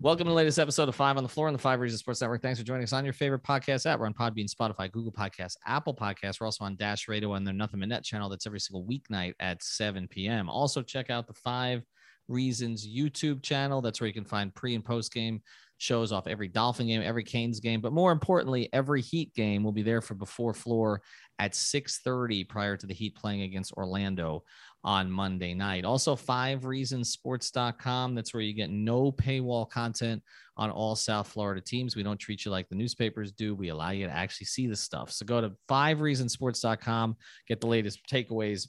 Welcome to the latest episode of Five on the Floor on the Five Reasons Sports Network. Thanks for joining us on your favorite podcast app. We're on Podbean, Spotify, Google Podcasts, Apple Podcasts. We're also on Dash Radio on their Nothing But Net channel. That's every single weeknight at 7 p.m. Also, check out the Five Reasons YouTube channel. That's where you can find pre and post game shows off every Dolphin game, every Canes game, but more importantly, every Heat game will be there for Before Floor at 6:30 prior to the Heat playing against Orlando on Monday night. Also, 5ReasonsSports.com. That's where you get no paywall content on all South Florida teams. We don't treat you like the newspapers do. We allow you to actually see the stuff. So go to 5ReasonsSports.com, get the latest takeaways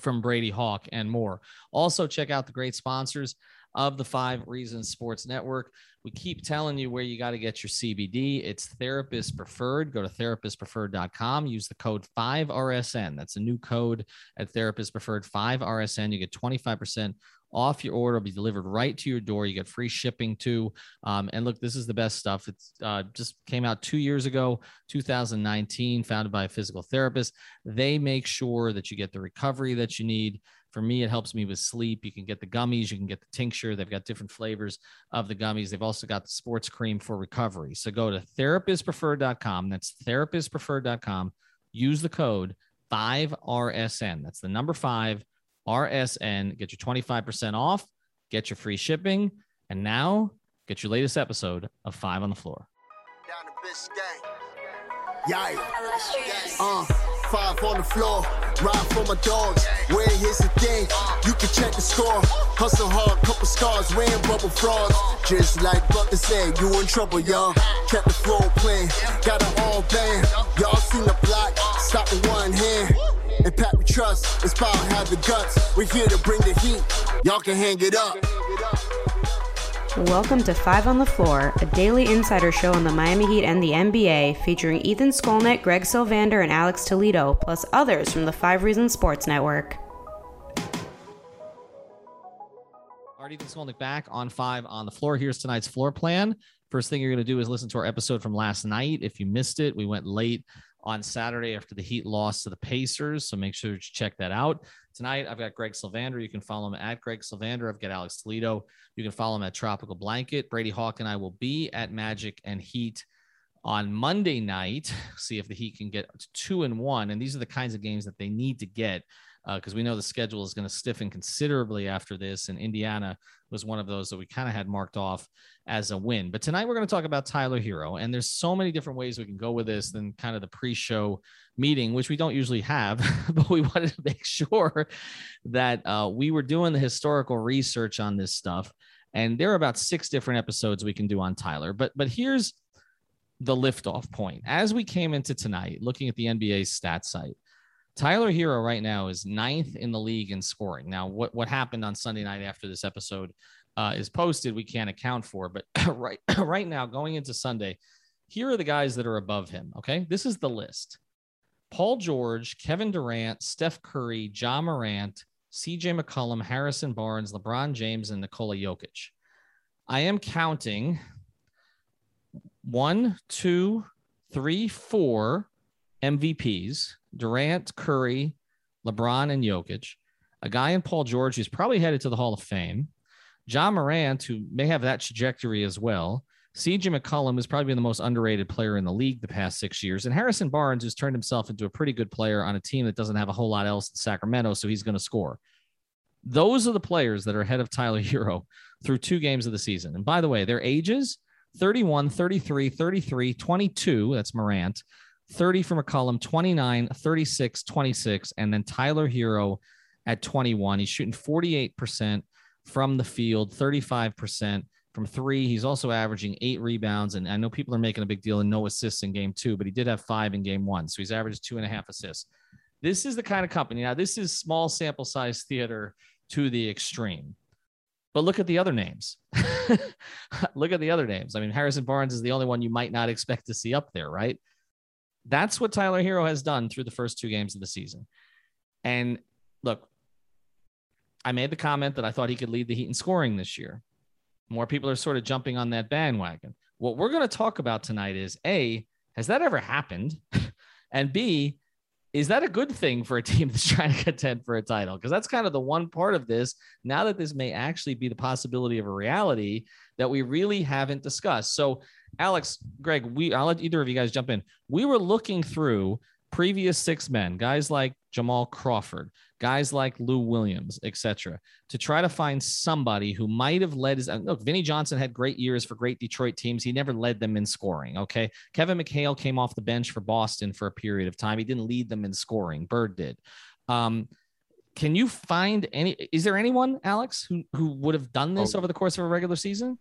from Brady Hawk and more. Also, check out the great sponsors of the Five Reasons Sports Network. We keep telling you where you got to get your CBD. It's Therapist Preferred. Go to TherapistPreferred.com. Use the code 5RSN. That's a new code at Therapist Preferred, 5RSN. You get 25% off your order. It'll be delivered right to your door. You get free shipping too. And look, this is the best stuff. It's just came out 2 years ago, 2019, founded by a physical therapist. They make sure that you get the recovery that you need. For me, it helps me with sleep. You can get the gummies. You can get the tincture. They've got different flavors of the gummies. They've also got the sports cream for recovery. So go to therapistpreferred.com. That's therapistpreferred.com. Use the code 5RSN. That's the number 5RSN. Get your 25% off. Get your free shipping. And now get your latest episode of Five on the Floor. Down the bitch gang. Yikes. Five on the floor. Ride for my dogs. Well, here's the thing, you can check the score. Hustle hard, couple scars, wearing bubble frauds. Just like Butler said, you in trouble, y'all. Kept the floor playing, got an all band. Y'all seen the block, stop with one hand. Impact we trust, it's power, have the guts. We're here to bring the heat, y'all can hang it up. Welcome to Five on the Floor, a daily insider show on the Miami Heat and the NBA, featuring Ethan Skolnick, Greg Sylvander, and Alex Toledo, plus others from the Five Reasons Sports Network. All right, Ethan Skolnick back on Five on the Floor. Here's tonight's floor plan. First thing you're going to do is listen to our episode from last night. If you missed it, we went late on Saturday after the Heat lost to the Pacers, so make sure to check that out. Tonight, I've got Greg Sylvander. You can follow him at Greg Sylvander. I've got Alex Toledo. You can follow him at Tropical Blanket. Brady Hawk and I will be at Magic and Heat on Monday night. See if the Heat can get 2-1. And these are the kinds of games that they need to get because we know the schedule is going to stiffen considerably after this. And Indiana was one of those that we kind of had marked off as a win. But tonight we're going to talk about Tyler Hero. And there's so many different ways we can go with this than kind of the pre-show meeting, which we don't usually have, but we wanted to make sure that we were doing the historical research on this stuff. And there are about 6 different episodes we can do on Tyler, but here's the liftoff point. As we came into tonight, looking at the NBA's stat site, Tyler Hero right now is 9th in the league in scoring. Now, what happened on Sunday night after this episode is posted, we can't account for, but right now going into Sunday, here are the guys that are above him. Okay. This is the list. Paul George, Kevin Durant, Steph Curry, Ja Morant, CJ McCollum, Harrison Barnes, LeBron James, and Nikola Jokic. I am counting 4 MVPs, Durant, Curry, LeBron, and Jokic, a guy in Paul George who's probably headed to the Hall of Fame, Ja Morant, who may have that trajectory as well, CJ McCollum has probably been the most underrated player in the league the past 6 years, and Harrison Barnes, who's turned himself into a pretty good player on a team that doesn't have a whole lot else in Sacramento, so he's going to score. Those are the players that are ahead of Tyler Hero through 2 games of the season. And by the way, their ages, 31, 33, 33, 22, that's Morant, 30 for McCollum, 29, 36, 26, and then Tyler Hero at 21. He's shooting 48% from the field, 35% from 3. He's also averaging 8 rebounds, and I know people are making a big deal and no assists in game 2, but he did have 5 in game 1, so he's averaged 2.5 assists. This is the kind of company. Now, this is small sample size theater to the extreme, But look at the other names. Look at the other names. I mean, Harrison Barnes is the only one you might not expect to see up there, right? That's what Tyler Hero has done through the first two games of the season. And look, I made the comment that I thought he could lead the Heat in scoring this year. More people are sort of jumping on that bandwagon. What we're going to talk about tonight is, A, has that ever happened? And B, is that a good thing for a team that's trying to contend for a title? Because that's kind of the one part of this, now that this may actually be the possibility of a reality, that we really haven't discussed. So, Alex, Greg, I'll let either of you guys jump in. We were looking through previous six men, guys like Jamal Crawford, guys like Lou Williams, etc., to try to find somebody who might have led his. Look, Vinnie Johnson had great years for great Detroit teams. He never led them in scoring. Okay. Kevin McHale came off the bench for Boston for a period of time. He didn't lead them in scoring. Bird did. Can you find any? Is there anyone, Alex, who would have done this over the course of a regular season?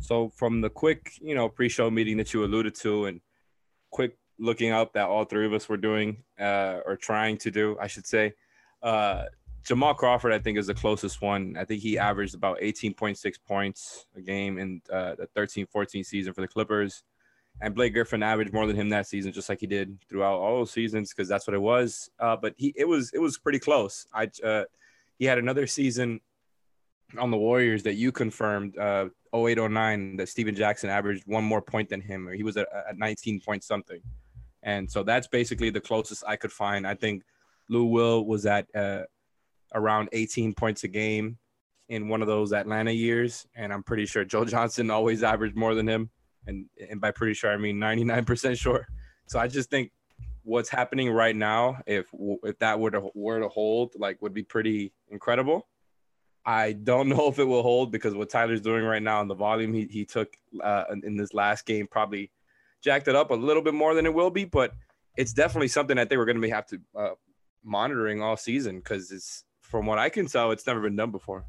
So from the quick, pre-show meeting that you alluded to, and quick looking up that all three of us were doing or trying to do, I should say, Jamal Crawford, I think, is the closest one. I think he averaged about 18.6 points a game in the 13-14 season for the Clippers. And Blake Griffin averaged more than him that season, just like he did throughout all those seasons, because that's what it was. But it was pretty close. He had another season on the Warriors that you confirmed, 08-09, that Steven Jackson averaged one more point than him, or he was at 19 point something. And so that's basically the closest I could find. I think Lou Will was at around 18 points a game in one of those Atlanta years, and I'm pretty sure Joe Johnson always averaged more than him, and by pretty sure I mean 99% sure. So I just think what's happening right now, if that were to hold, like, would be pretty incredible. I don't know if it will hold, because what Tyler's doing right now and the volume he took in this last game probably jacked it up a little bit more than it will be, but it's definitely something I think we're going to have to monitoring all season, because it's, from what I can tell, it's never been done before.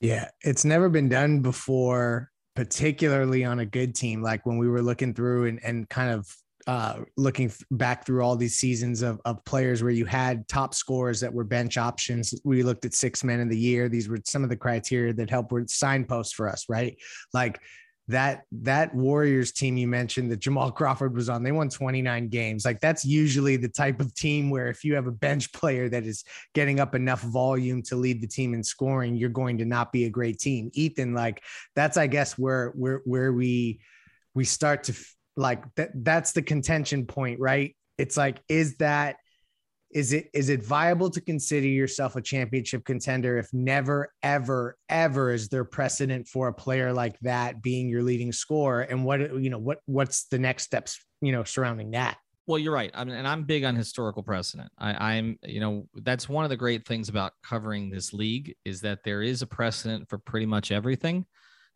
Yeah, it's never been done before, particularly on a good team. Like when we were looking through and kind of looking back through all these seasons of players where you had top scorers that were bench options. We looked at six men of the year. These were some of the criteria that helped with signposts for us, right? Like that Warriors team you mentioned that Jamal Crawford was on, they won 29 games. Like, that's usually the type of team where if you have a bench player that is getting up enough volume to lead the team in scoring, you're going to not be a great team. Ethan, like, that's, I guess, where we start to, like, that's the contention point, right? It's like, is it viable to consider yourself a championship contender if never, ever, ever is there precedent for a player like that being your leading scorer? And what's the next steps, surrounding that? Well, you're right. I mean, and I'm big on historical precedent. I'm that's one of the great things about covering this league, is that there is a precedent for pretty much everything.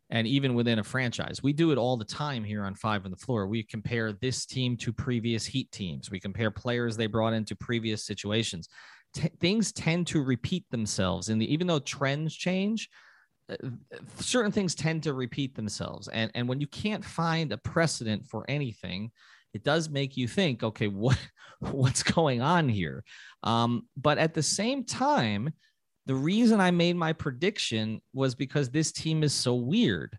And even within a franchise, we do it all the time here on Five on the Floor. We compare this team to previous Heat teams. We compare players they brought into previous situations. Things tend to repeat themselves. And even though trends change, certain things tend to repeat themselves. And when you can't find a precedent for anything, it does make you think, okay, what's going on here? But at the same time, the reason I made my prediction was because this team is so weird,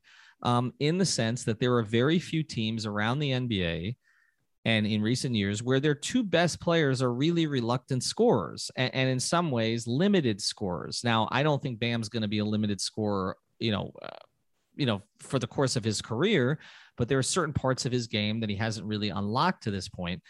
in the sense that there are very few teams around the NBA and in recent years where their two best players are really reluctant scorers and in some ways limited scorers. Now, I don't think Bam's going to be a limited scorer, for the course of his career, but there are certain parts of his game that he hasn't really unlocked to this point.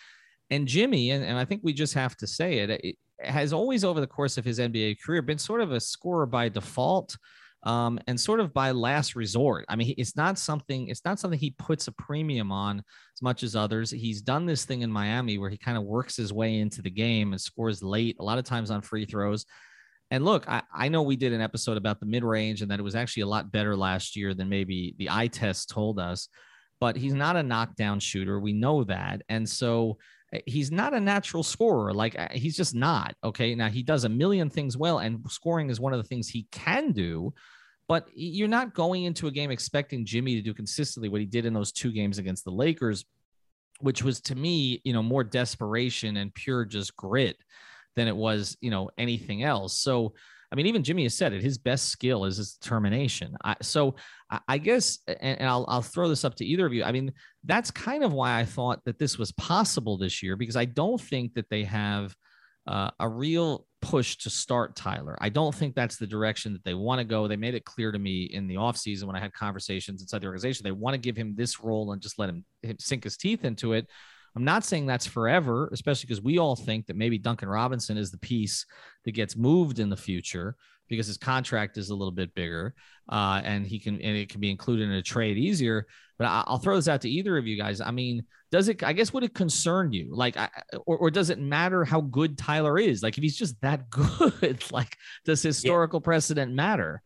And Jimmy, and I think we just have to say it has always over the course of his NBA career been sort of a scorer by default, and sort of by last resort. I mean, it's not something he puts a premium on as much as others. He's done this thing in Miami where he kind of works his way into the game and scores late, a lot of times on free throws. And look, I know we did an episode about the mid-range and that it was actually a lot better last year than maybe the eye test told us, but he's not a knockdown shooter. We know that. And so he's not a natural scorer. Like, he's just not. Okay. Now, he does a million things well, and scoring is one of the things he can do, but you're not going into a game expecting Jimmy to do consistently what he did in those two games against the Lakers, which was, to me, more desperation and pure just grit than it was, anything else. So, I mean, even Jimmy has said it, his best skill is his determination. So I guess, and I'll throw this up to either of you. I mean, that's kind of why I thought that this was possible this year, because I don't think that they have a real push to start Tyler. I don't think that's the direction that they want to go. They made it clear to me in the offseason when I had conversations inside the organization, they want to give him this role and just let him sink his teeth into it. I'm not saying that's forever, especially because we all think that maybe Duncan Robinson is the piece that gets moved in the future because his contract is a little bit bigger and it can be included in a trade easier. But I'll throw this out to either of you guys. I mean, would it concern you? Like, or does it matter how good Tyler is? Like, if he's just that good, like, does historical precedent matter?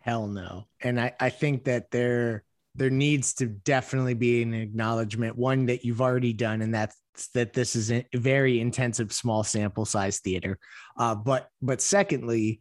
Hell no. And I think that there needs to definitely be an acknowledgement, one that you've already done, and that's that this is a very intensive, small sample size theater. But secondly,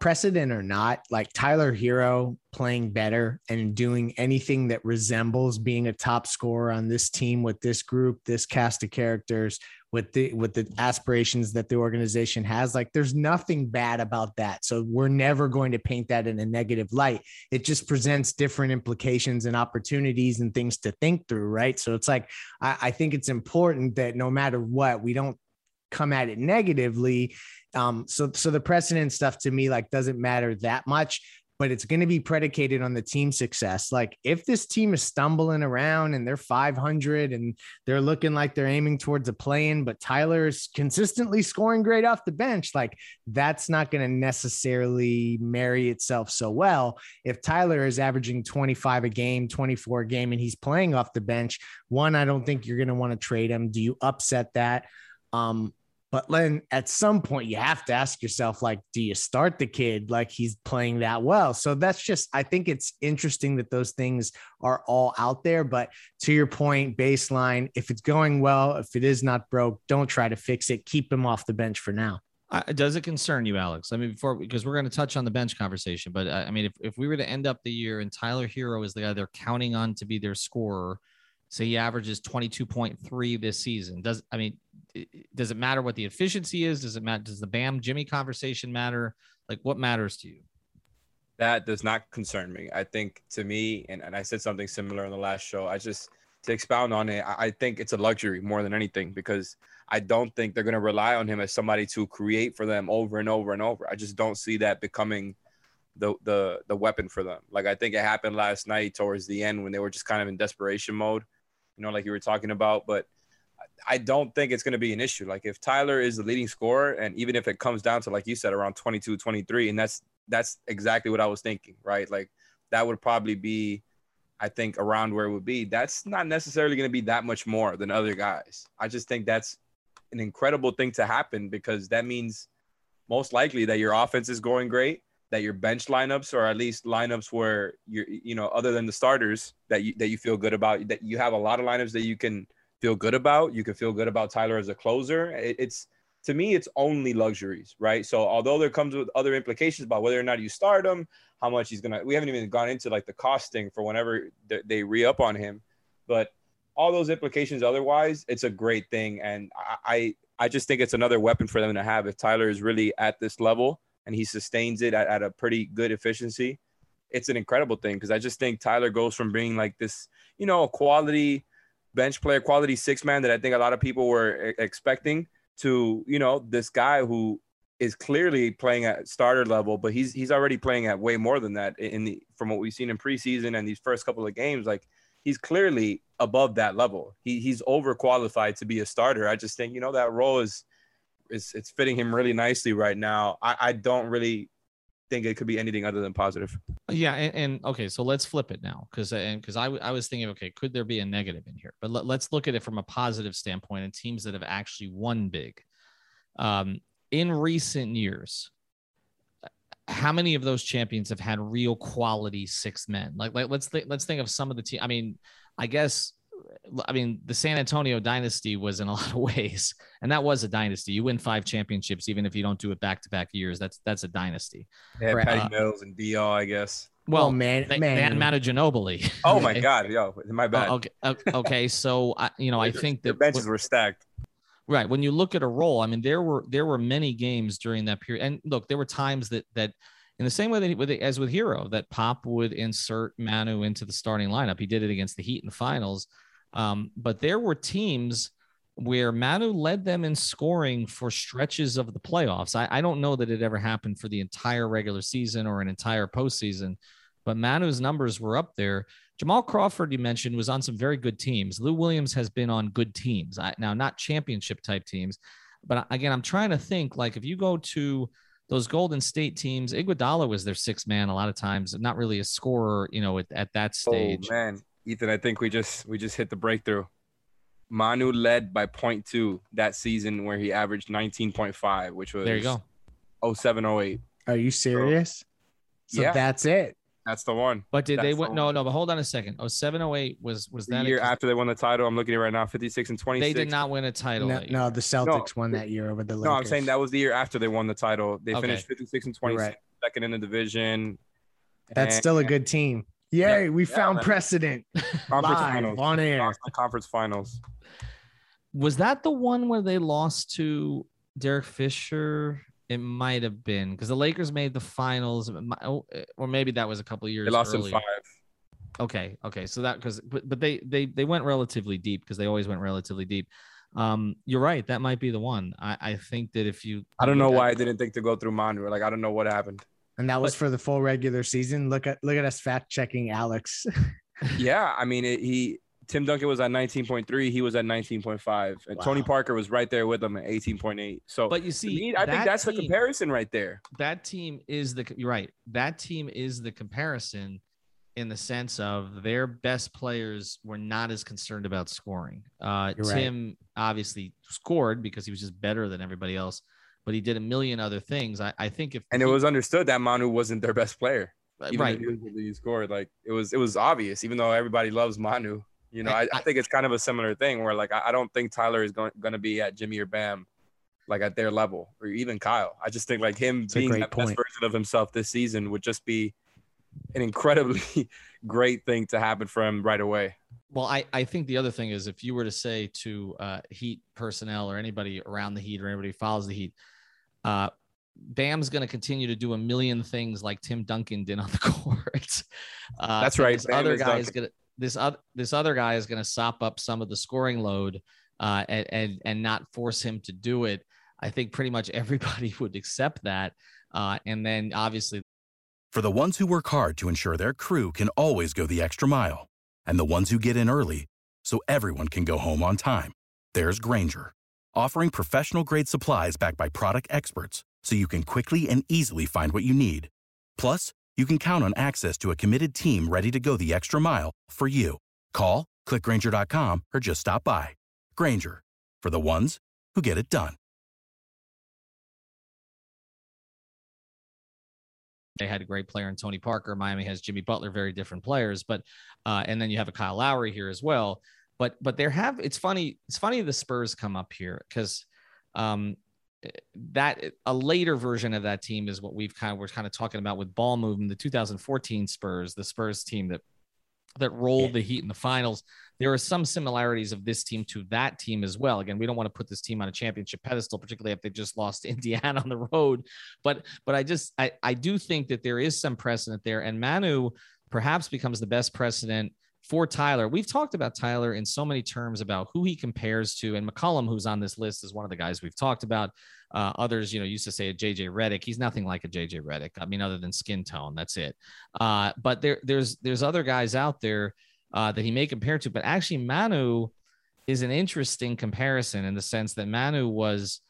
precedent or not, like Tyler Hero playing better and doing anything that resembles being a top scorer on this team with this group, this cast of characters, with the aspirations that the organization has, like there's nothing bad about that. So we're never going to paint that in a negative light. It just presents different implications and opportunities and things to think through, right? So it's like, I think it's important that no matter what, we don't come at it negatively. So the precedent stuff to me, like, doesn't matter that much, but it's going to be predicated on the team success. Like if this team is stumbling around and they're 500 and they're looking like they're aiming towards a play-in, but Tyler's consistently scoring great off the bench, like that's not going to necessarily marry itself so well. If Tyler is averaging 25 a game, 24 a game, and he's playing off the bench, one, I don't think you're going to want to trade him. Do you upset that? But then at some point you have to ask yourself, like, do you start the kid? Like he's playing that well. So that's just, I think it's interesting that those things are all out there, but to your point, baseline, if it's going well, if it is not broke, don't try to fix it. Keep him off the bench for now. Does it concern you, Alex? I mean, because we're going to touch on the bench conversation, but I mean, if we were to end up the year and Tyler Hero is the guy they're counting on to be their scorer, so he averages 22.3 this season. Does it matter what the efficiency is? Does it matter? Does the Bam Jimmy conversation matter? Like, what matters to you? That does not concern me. I think to me, and I said something similar in the last show, to expound on it, I think it's a luxury more than anything, because I don't think they're going to rely on him as somebody to create for them over and over and over. I just don't see that becoming the weapon for them. Like, I think it happened last night towards the end when they were just kind of in desperation mode, you know, like you were talking about, but I don't think it's going to be an issue. Like if Tyler is the leading scorer, and even if it comes down to, like you said, around 22, 23, and that's exactly what I was thinking, right? Like that would probably be, I think, around where it would be. That's not necessarily going to be that much more than other guys. I just think that's an incredible thing to happen, because that means most likely that your offense is going great, that your bench lineups, or at least lineups where you're, you know, other than the starters that you feel good about, that you have a lot of lineups that you can feel good about. You can feel good about Tyler as a closer. It's to me, it's only luxuries, right? So although there comes with other implications about whether or not you start him, how much he's we haven't even gone into like the costing for whenever they re-up on him, but all those implications otherwise, it's a great thing. And I just think it's another weapon for them to have. If Tyler is really at this level and he sustains it at a pretty good efficiency, it's an incredible thing, because I just think Tyler goes from being like this, you know, quality bench player, quality six man that I think a lot of people were expecting, to, you know, this guy who is clearly playing at starter level, but he's already playing at way more than that from what we've seen in preseason and these first couple of games. Like he's clearly above that level. He's overqualified to be a starter. I just think, you know, that role it's fitting him really nicely right now. I don't really think it could be anything other than positive. Yeah. And okay, so let's flip it now. Cause I was thinking, okay, could there be a negative in here? But let's look at it from a positive standpoint, and teams that have actually won big in recent years. How many of those champions have had real quality six men? Like let's think of some of the team. I mean, the San Antonio dynasty was in a lot of ways, and that was a dynasty. You win 5 championships, even if you don't do it back-to-back years. That's a dynasty. Yeah, Patty Mills and D.O., I guess. Well, man, Manu Ginobili. Oh my God, yo, my bad. Okay, so I think the benches were stacked. Right. When you look at a role, I mean, there were many games during that period. And look, there were times that in the same way that as with Hero, that Pop would insert Manu into the starting lineup. He did it against the Heat in the finals. But there were teams where Manu led them in scoring for stretches of the playoffs. I don't know that it ever happened for the entire regular season or an entire postseason, but Manu's numbers were up there. Jamal Crawford, you mentioned, was on some very good teams. Lou Williams has been on good teams. Now, not championship type teams, but again, I'm trying to think, like, if you go to those Golden State teams, Iguodala was their sixth man a lot of times, not really a scorer, you know, at that stage. Oh man, Ethan, I think we just hit the breakthrough. Manu led by 0.2 that season, where he averaged 19.5, which was, there you go, 07-08. Are you serious? So yeah. That's it. That's the one. But they win? No, but hold on a second. 07-08 was that the year after they won the title? I'm looking at it right now, 56-26. They did not win a title. No, the Celtics won that year over the Lakers. No, I'm saying that was the year after they won the title. They finished 56-26, right, second in the division. That's still a good team. Yay, yeah, we found precedent. Conference finals. On air. Conference finals. Was that the one where they lost to Derek Fisher? It might have been, because the Lakers made the finals, or maybe that was a couple of years. They lost in five. Okay. So that, but they went relatively deep, because they always went relatively deep. You're right. That might be the one. I think that I don't know why I didn't think to go through Manu. Like, I don't know what happened. And that was for the full regular season. Look at us fact checking Alex. Yeah, I mean, Tim Duncan was at 19.3. He was at 19.5, and Tony Parker was right there with him at 18.8. So, but you see, I think that's the comparison right there. That team is the comparison, in the sense of their best players were not as concerned about scoring. Tim obviously scored because he was just better than everybody else, but he did a million other things. I think it was understood that Manu wasn't their best player, even right? He scored, like, it was obvious, even though everybody loves Manu. You know, I think it's kind of a similar thing where, like, I don't think Tyler is going to be at Jimmy or Bam, like, at their level, or even Kyle. I just think, like, him being the best version of himself this season would just be an incredibly great thing to happen for him right away. Well, I think the other thing is, if you were to say to Heat personnel or anybody around the Heat or anybody who follows the Heat, Bam's going to continue to do a million things like Tim Duncan did on the court. That's right. This other guy is going to sop up some of the scoring load and not force him to do it. I think pretty much everybody would accept that. And then obviously, for the ones who work hard to ensure their crew can always go the extra mile, and the ones who get in early so everyone can go home on time, there's Grainger, offering professional grade supplies backed by product experts so you can quickly and easily find what you need. Plus, you can count on access to a committed team ready to go the extra mile for you. Call, click Grainger.com, or just stop by. Grainger, for the ones who get it done. They had a great player in Tony Parker. Miami has Jimmy Butler, very different players, but and then you have a Kyle Lowry here as well. But it's funny the Spurs come up here, because that a later version of that team is what we're kind of talking about with ball movement. The 2014 Spurs, the Spurs team that rolled the Heat in the finals. There are some similarities of this team to that team as well. Again, we don't want to put this team on a championship pedestal, particularly if they just lost to Indiana on the road. But I do think that there is some precedent there, and Manu perhaps becomes the best precedent for Tyler. We've talked about Tyler in so many terms about who he compares to, and McCollum, who's on this list, is one of the guys we've talked about. Others, you know, used to say a JJ Redick. He's nothing like a JJ Redick. I mean, other than skin tone, that's it. But there's other guys out there that he may compare to, but actually Manu is an interesting comparison in the sense that Manu was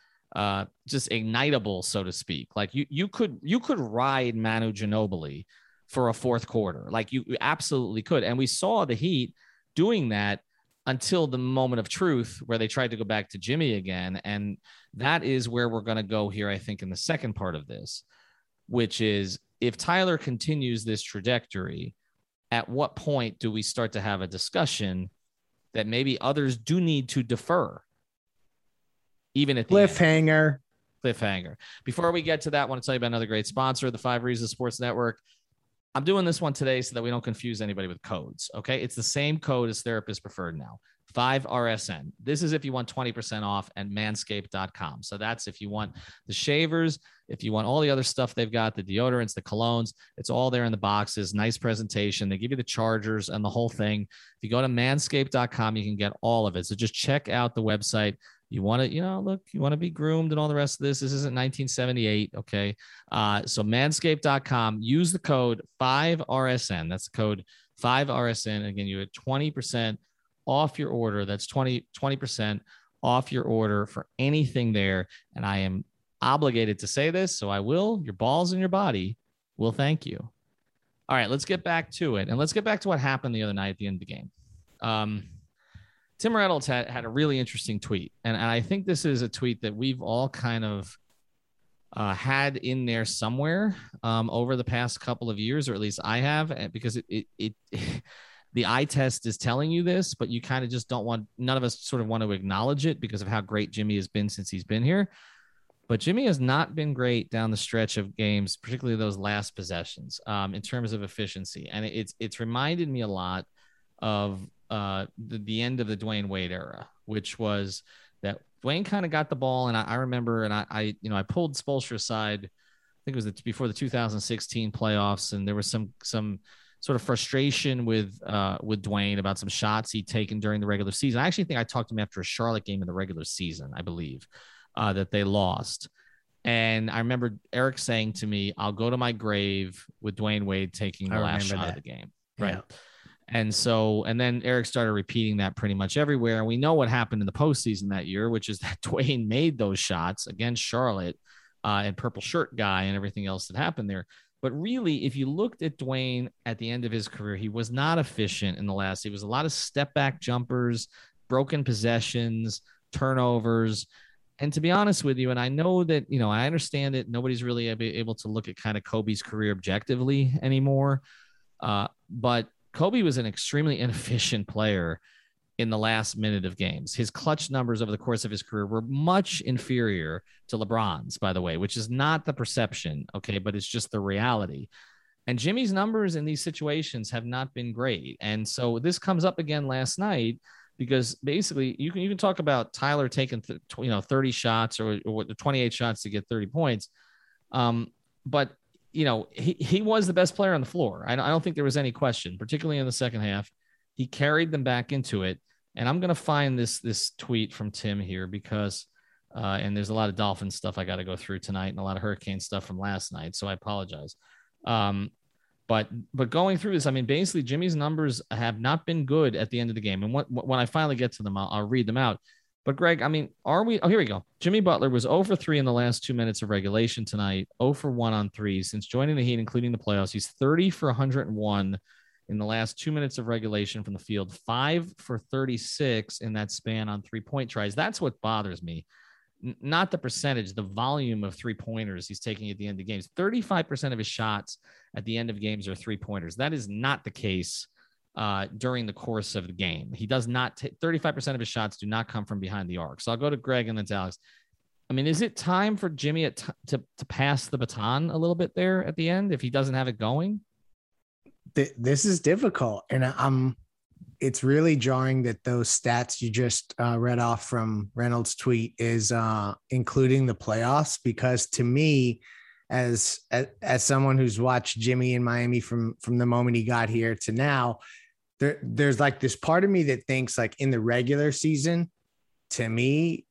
just ignitable, so to speak. Like you could ride Manu Ginobili for a fourth quarter. Like you absolutely could. And we saw the Heat doing that until the moment of truth where they tried to go back to Jimmy again. And that is where we're going to go here, I think, in the second part of this, which is, if Tyler continues this trajectory, at what point do we start to have a discussion that maybe others do need to defer? Even at the cliffhanger. Before we get to that, I want to tell you about another great sponsor, the Five Reasons Sports Network. I'm doing this one today so that we don't confuse anybody with codes. Okay. It's the same code as Therapist Preferred now. 5RSN. This is if you want 20% off at manscaped.com. So that's if you want the shavers, if you want all the other stuff they've got, the deodorants, the colognes, it's all there in the boxes. Nice presentation. They give you the chargers and the whole thing. If you go to manscaped.com, you can get all of it. So just check out the website. You want to, you know, look, you want to be groomed and all the rest of this. This isn't 1978. Okay. So manscaped.com, use the code 5RSN. That's the code 5RSN. Again, you get 20% off your order. That's 20% off your order for anything there. And I am obligated to say this, so I will. Your balls and your body will thank you. All right, let's get back to it. And let's get back to what happened the other night at the end of the game. Tim Reynolds had a really interesting tweet. And I think this is a tweet that we've all kind of had in there somewhere over the past couple of years, or at least I have, because it the eye test is telling you this, but you kind of just don't want, none of us sort of want to acknowledge it because of how great Jimmy has been since he's been here. But Jimmy has not been great down the stretch of games, particularly those last possessions, in terms of efficiency. And it's reminded me a lot of the end of the Dwayne Wade era, which was that Dwayne kind of got the ball. And I remember, and I pulled Spolstra aside, I think it was before the 2016 playoffs. And there was some sort of frustration with Dwayne about some shots he'd taken during the regular season. I actually think I talked to him after a Charlotte game in the regular season, I believe, that they lost. And I remember Eric saying to me, "I'll go to my grave with Dwayne Wade taking the last shot of the game." Right. Yeah. And so, and then Eric started repeating that pretty much everywhere. And we know what happened in the postseason that year, which is that Dwayne made those shots against Charlotte and purple shirt guy and everything else that happened there. But really, if you looked at Dwayne at the end of his career, he was not efficient in the last. It was a lot of step back jumpers, broken possessions, turnovers. And to be honest with you, and I know that, you know, I understand it. Nobody's really able to look at kind of Kobe's career objectively anymore. But Kobe was an extremely inefficient player in the last minute of games. His clutch numbers over the course of his career were much inferior to LeBron's, by the way, which is not the perception, okay, but it's just the reality. And Jimmy's numbers in these situations have not been great. And so this comes up again last night, because basically you can talk about Tyler taking 30 shots or 28 shots to get 30 points. But you know, he was the best player on the floor. I don't think there was any question, particularly in the second half. He carried them back into it. And I'm going to find this tweet from Tim here because, and there's a lot of Dolphin stuff I got to go through tonight and a lot of Hurricane stuff from last night. So I apologize. But going through this, I mean, basically Jimmy's numbers have not been good at the end of the game. And when I finally get to them, I'll read them out. But Greg, I mean, here we go. Jimmy Butler was 0 for 3 in the last 2 minutes of regulation tonight, 0 for 1 on threes. Since joining the Heat, including the playoffs, he's 30 for 101 in the last 2 minutes of regulation from the field, 5 for 36 in that span on 3-point tries. That's what bothers me. Not the percentage, the volume of 3-pointers he's taking at the end of games. 35% of his shots at the end of games are 3-pointers. That is not the case during the course of the game. He does not take 35% of his shots do not come from behind the arc. So I'll go to Greg and then to Alex. I mean, is it time for Jimmy to pass the baton a little bit there at the end if he doesn't have it going? This is difficult, and it's really jarring that those stats you just read off from Reynolds' tweet is including the playoffs, because to me, as someone who's watched Jimmy in Miami from the moment he got here to now, there's like this part of me that thinks like in the regular season, to me,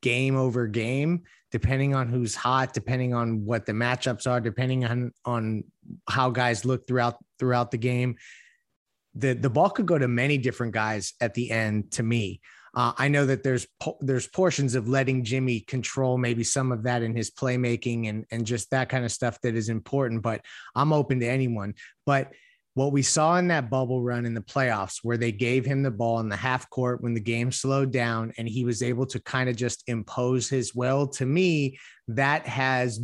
game over game, depending on who's hot, depending on what the matchups are, depending on how guys look throughout the game, the ball could go to many different guys at the end. To me, I know that there's portions of letting Jimmy control maybe some of that in his playmaking and just that kind of stuff that is important, but I'm open to anyone. But what we saw in that bubble run in the playoffs, where they gave him the ball in the half court when the game slowed down and he was able to kind of just impose his will, to me, that has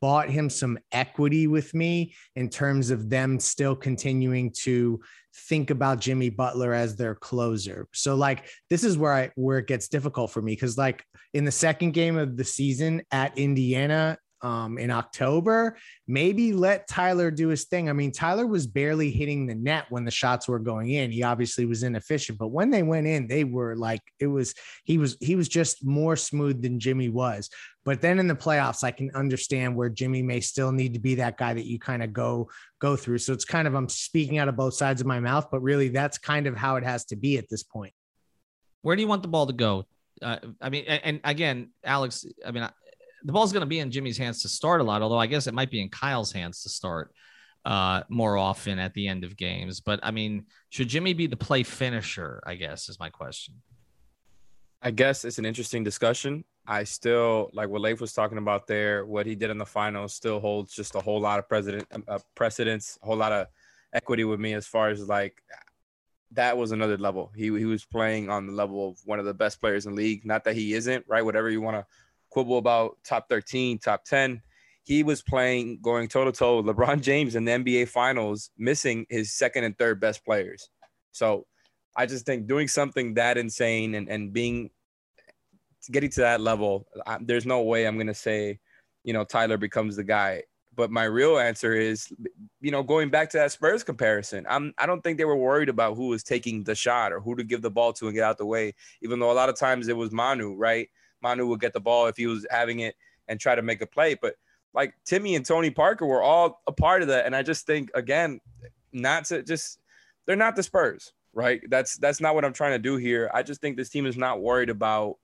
bought him some equity with me in terms of them still continuing to think about Jimmy Butler as their closer. So like, this is where it gets difficult for me. Cause like in the second game of the season at Indiana, in October, maybe let Tyler do his thing. I mean, Tyler was barely hitting the net when the shots were going in. He obviously was inefficient, but when they went in, they were like, he was just more smooth than Jimmy was. But then in the playoffs, I can understand where Jimmy may still need to be that guy that you kind of go through. So it's kind of, I'm speaking out of both sides of my mouth, but really that's kind of how it has to be at this point. Where do you want the ball to go? I mean, and again, Alex, I mean, the ball's going to be in Jimmy's hands to start a lot, although I guess it might be in Kyle's hands to start more often at the end of games. But I mean, should Jimmy be the play finisher, I guess, is my question. I guess it's an interesting discussion. I still like what Leif was talking about there. What he did in the finals still holds just a whole lot of precedence, a whole lot of equity with me as far as like that was another level. He was playing on the level of one of the best players in the league. Not that he isn't, right? Whatever you want to quibble about, top 13, top 10. He was playing, going toe-to-toe with LeBron James in the NBA Finals, missing his second and third best players. So I just think doing something that insane and being getting to that level, there's no way I'm going to say, you know, Tyler becomes the guy. But my real answer is, you know, going back to that Spurs comparison, I don't think they were worried about who was taking the shot or who to give the ball to and get out the way, even though a lot of times it was Manu, right? Manu would get the ball if he was having it and try to make a play. But like Timmy and Tony Parker were all a part of that. And I just think, again, they're not the Spurs, right? That's not what I'm trying to do here. I just think this team is not worried about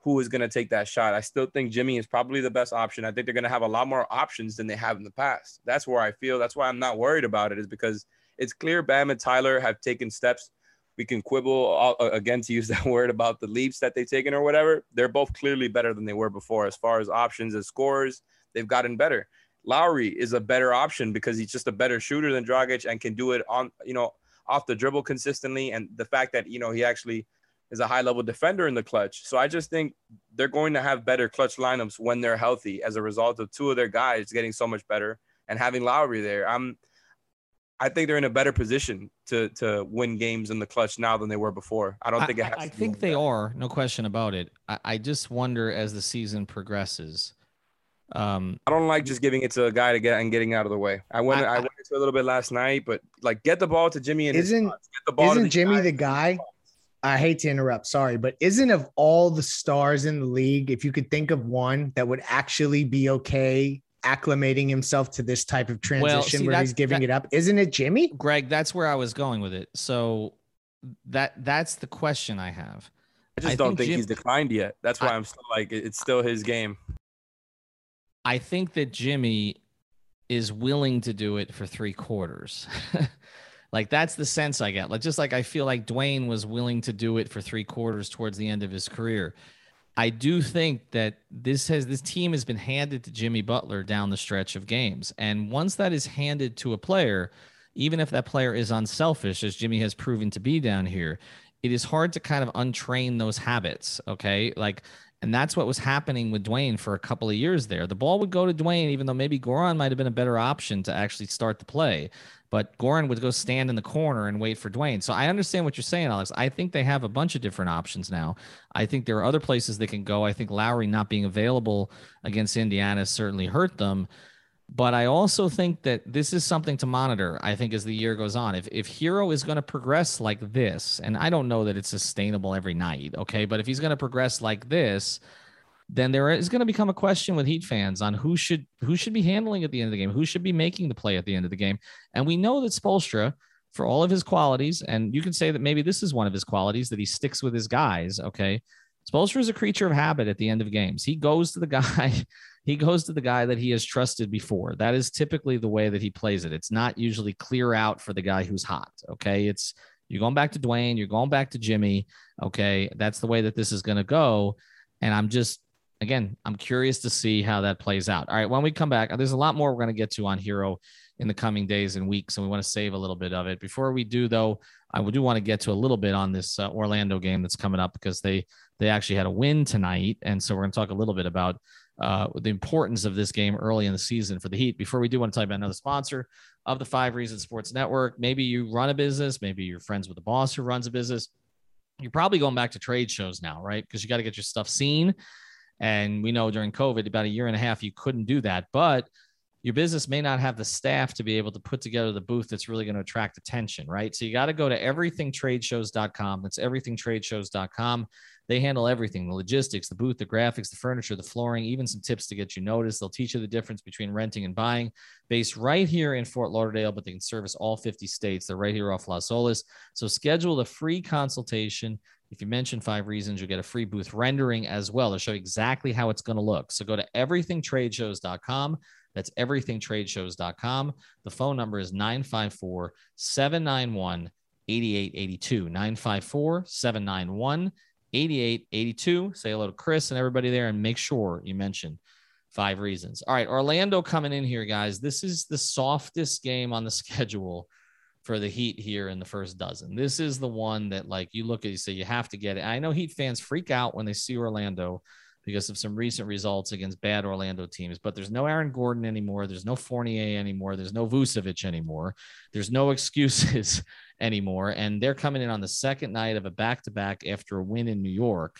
who is going to take that shot. I still think Jimmy is probably the best option. I think they're going to have a lot more options than they have in the past. That's where I feel. That's why I'm not worried about it, is because it's clear Bam and Tyler have taken steps. We can quibble, again, to use that word, about the leaps that they've taken or whatever. They're both clearly better than they were before. As far as options, as scorers, they've gotten better. Lowry is a better option because he's just a better shooter than Dragic and can do it on, you know, off the dribble consistently. And the fact that, you know, he actually is a high-level defender in the clutch. So I just think they're going to have better clutch lineups when they're healthy as a result of two of their guys getting so much better and having Lowry there. I think they're in a better position to win games in the clutch now than they were before. I don't think it has I to think they are, no question about it. I just wonder as the season progresses. I don't like just giving it to a guy to get and getting out of the way. I went into a little bit last night, but like get the ball to Jimmy and isn't Jimmy the guy? I hate to interrupt, sorry, but isn't of all the stars in the league, if you could think of one that would actually be okay acclimating himself to this type of transition where he's giving it up, isn't it Jimmy? Greg, that's where I was going with it. So that's the question I have. I don't think he's declined yet. That's why I'm still like, it's still his game. I think that Jimmy is willing to do it for three quarters. Like that's the sense I get. Like just like I feel like Dwayne was willing to do it for three quarters towards the end of his career. I do think that this team has been handed to Jimmy Butler down the stretch of games. And once that is handed to a player, even if that player is unselfish, as Jimmy has proven to be down here, it is hard to kind of untrain those habits. Okay. Like, and that's what was happening with Dwayne for a couple of years there. The ball would go to Dwayne, even though maybe Goran might've been a better option to actually start the play, but Goran would go stand in the corner and wait for Dwayne. So I understand what you're saying, Alex. I think they have a bunch of different options now. I think there are other places they can go. I think Lowry not being available against Indiana certainly hurt them. But I also think that this is something to monitor, I think, as the year goes on. If Hero is going to progress like this, and I don't know that it's sustainable every night, okay? But if he's going to progress like this, then there is going to become a question with Heat fans on who should be handling at the end of the game, who should be making the play at the end of the game. And we know that Spolstra, for all of his qualities, and you can say that maybe this is one of his qualities, that he sticks with his guys, okay? Spolstra is a creature of habit at the end of games. He goes to the guy that he has trusted before. That is typically the way that he plays it. It's not usually clear out for the guy who's hot, okay? It's you're going back to Dwayne, you're going back to Jimmy, okay? That's the way that this is going to go, and I'm curious to see how that plays out. All right, when we come back, there's a lot more we're going to get to on Hero in the coming days and weeks, and we want to save a little bit of it. Before we do, though, I do want to get to a little bit on this Orlando game that's coming up, because they actually had a win tonight, and so we're going to talk a little bit about the importance of this game early in the season for the Heat. Before we do, want to tell you about another sponsor of the 5 Reasons Sports Network. Maybe you run a business. Maybe you're friends with a boss who runs a business. You're probably going back to trade shows now, right? Because you got to get your stuff seen. And we know during COVID, about a year and a half, you couldn't do that. But your business may not have the staff to be able to put together the booth that's really going to attract attention, right? So you got to go to everythingtradeshows.com. That's everythingtradeshows.com. They handle everything, the logistics, the booth, the graphics, the furniture, the flooring, even some tips to get you noticed. They'll teach you the difference between renting and buying. Based right here in Fort Lauderdale, but they can service all 50 states. They're right here off Las Olas. So schedule the free consultation. If you mention Five Reasons, you'll get a free booth rendering as well to show you exactly how it's going to look. So go to everythingtradeshows.com. That's everythingtradeshows.com. The phone number is 954-791-8882, 954-791-8882. Say hello to Chris and everybody there, and make sure you mention Five Reasons. All right, Orlando coming in here, guys. This is the softest game on the schedule for the Heat here in the first dozen. This is the one that, like, you look at, you say, you have to get it. I know Heat fans freak out when they see Orlando because of some recent results against bad Orlando teams, but there's no Aaron Gordon anymore. There's no Fournier anymore. There's no Vucevic anymore. There's no excuses anymore. And they're coming in on the second night of a back-to-back after a win in New York.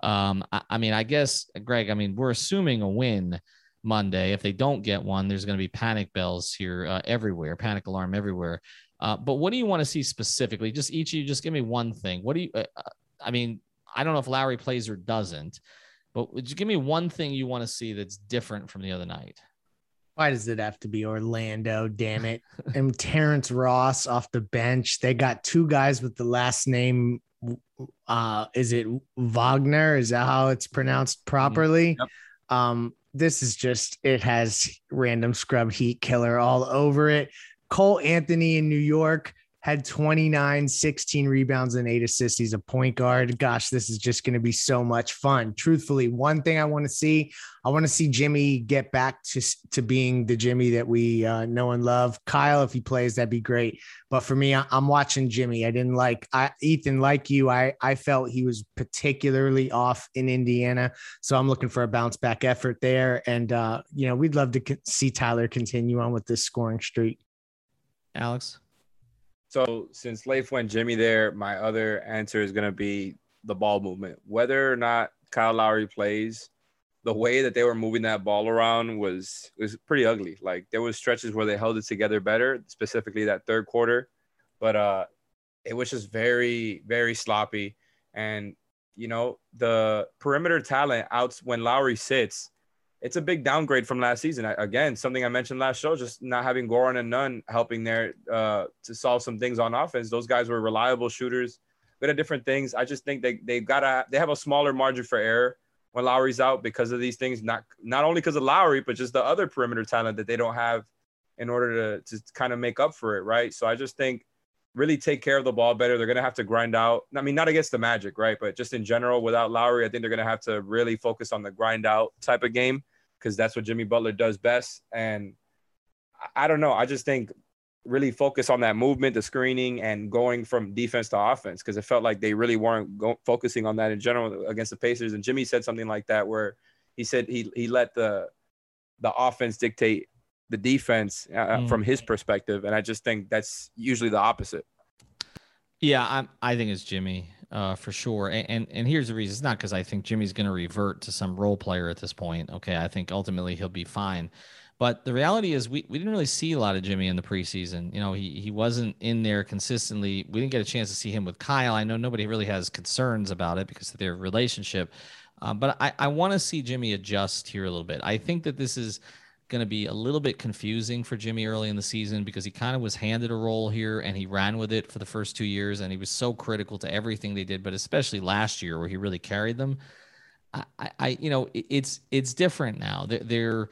I guess, Greg, we're assuming a win Monday. If they don't get one, there's going to be panic bells here everywhere, panic alarm everywhere. But what do you want to see specifically? Just each of you, just give me one thing. What do you, I don't know if Lowry plays or doesn't, but would you give me one thing you want to see that's different from the other night? Why does it have to be Orlando? Damn it. And Terrence Ross off the bench. They got two guys with the last name. Is it Wagner? Is that how it's pronounced properly? Yep. This is just, it has random scrub Heat killer all over it. Cole Anthony in New York had 29, 16 rebounds, and 8 assists. He's a point guard. Gosh, this is just going to be so much fun. Truthfully, one thing I want to see Jimmy get back to being the Jimmy that we know and love. Kyle, if he plays, that'd be great. But for me, I'm watching Jimmy. Ethan, like you, I felt he was particularly off in Indiana. So I'm looking for a bounce back effort there. And, we'd love to see Tyler continue on with this scoring streak. Alex? So since Leif went Jimmy there, my other answer is going to be the ball movement. Whether or not Kyle Lowry plays, the way that they were moving that ball around was pretty ugly. Like, there was stretches where they held it together better, specifically that third quarter. But it was just very, very sloppy. And, the perimeter talent out when Lowry sits, it's a big downgrade from last season. Again, something I mentioned last show, just not having Goran and Nunn helping there to solve some things on offense. Those guys were reliable shooters, good at different things. I just think they have a smaller margin for error when Lowry's out because of these things, not only because of Lowry, but just the other perimeter talent that they don't have in order to kind of make up for it, right? So I just think really take care of the ball better. They're going to have to grind out. I mean, not against the Magic, right? But just in general, without Lowry, I think they're going to have to really focus on the grind out type of game because that's what Jimmy Butler does best. And I don't know. I just think really focus on that movement, the screening, and going from defense to offense because it felt like they really weren't focusing on that in general against the Pacers. And Jimmy said something like that where he said he let the offense dictate the defense from his perspective. And I just think that's usually the opposite. Yeah. I think it's Jimmy for sure. And here's the reason. It's not because I think Jimmy's going to revert to some role player at this point. Okay. I think ultimately he'll be fine, but the reality is we didn't really see a lot of Jimmy in the preseason. He wasn't in there consistently. We didn't get a chance to see him with Kyle. I know nobody really has concerns about it because of their relationship. But I want to see Jimmy adjust here a little bit. I think that this is going to be a little bit confusing for Jimmy early in the season because he kind of was handed a role here and he ran with it for the first 2 years and he was so critical to everything they did, but especially last year where he really carried them. It's different now. They're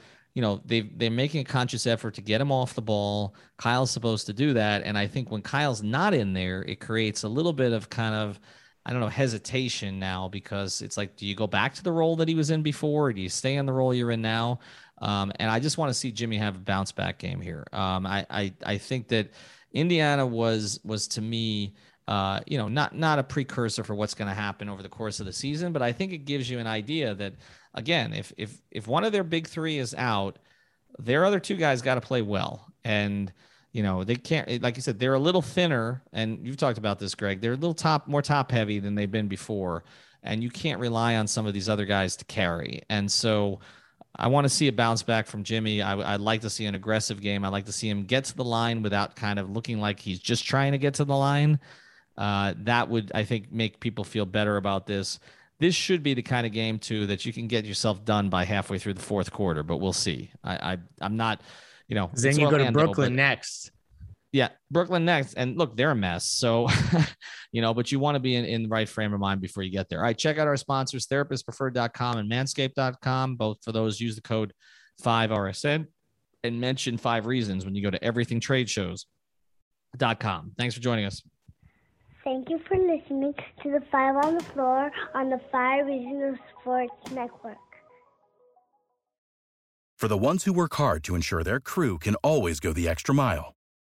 making a conscious effort to get him off the ball. Kyle's supposed to do that. And I think when Kyle's not in there, it creates a little bit of kind of, I don't know, hesitation now because it's like, do you go back to the role that he was in before? Or do you stay in the role you're in now? And I just want to see Jimmy have a bounce back game here. I think that Indiana was to me, not a precursor for what's going to happen over the course of the season, but I think it gives you an idea that again, if one of their big three is out, their other two guys got to play well. And you know, they can't, like you said, they're a little thinner, and you've talked about this, Greg, they're a little more top heavy than they've been before. And you can't rely on some of these other guys to carry. And so I want to see a bounce back from Jimmy. I'd like to see an aggressive game. I'd like to see him get to the line without kind of looking like he's just trying to get to the line. That would, I think, make people feel better about this. This should be the kind of game, too, that you can get yourself done by halfway through the fourth quarter, but we'll see. I'm not, you know. Then you go to Brooklyn next. Yeah, Brooklyn next. And look, they're a mess. So, you know, but you want to be in the right frame of mind before you get there. All right, check out our sponsors, TherapistPreferred.com and Manscaped.com. Both for those, use the code 5RSN and mention 5 Reasons when you go to everythingtradeshows.com. Thanks for joining us. Thank you for listening to the Five on the Floor on the 5 Reasons Sports Network. For the ones who work hard to ensure their crew can always go the extra mile,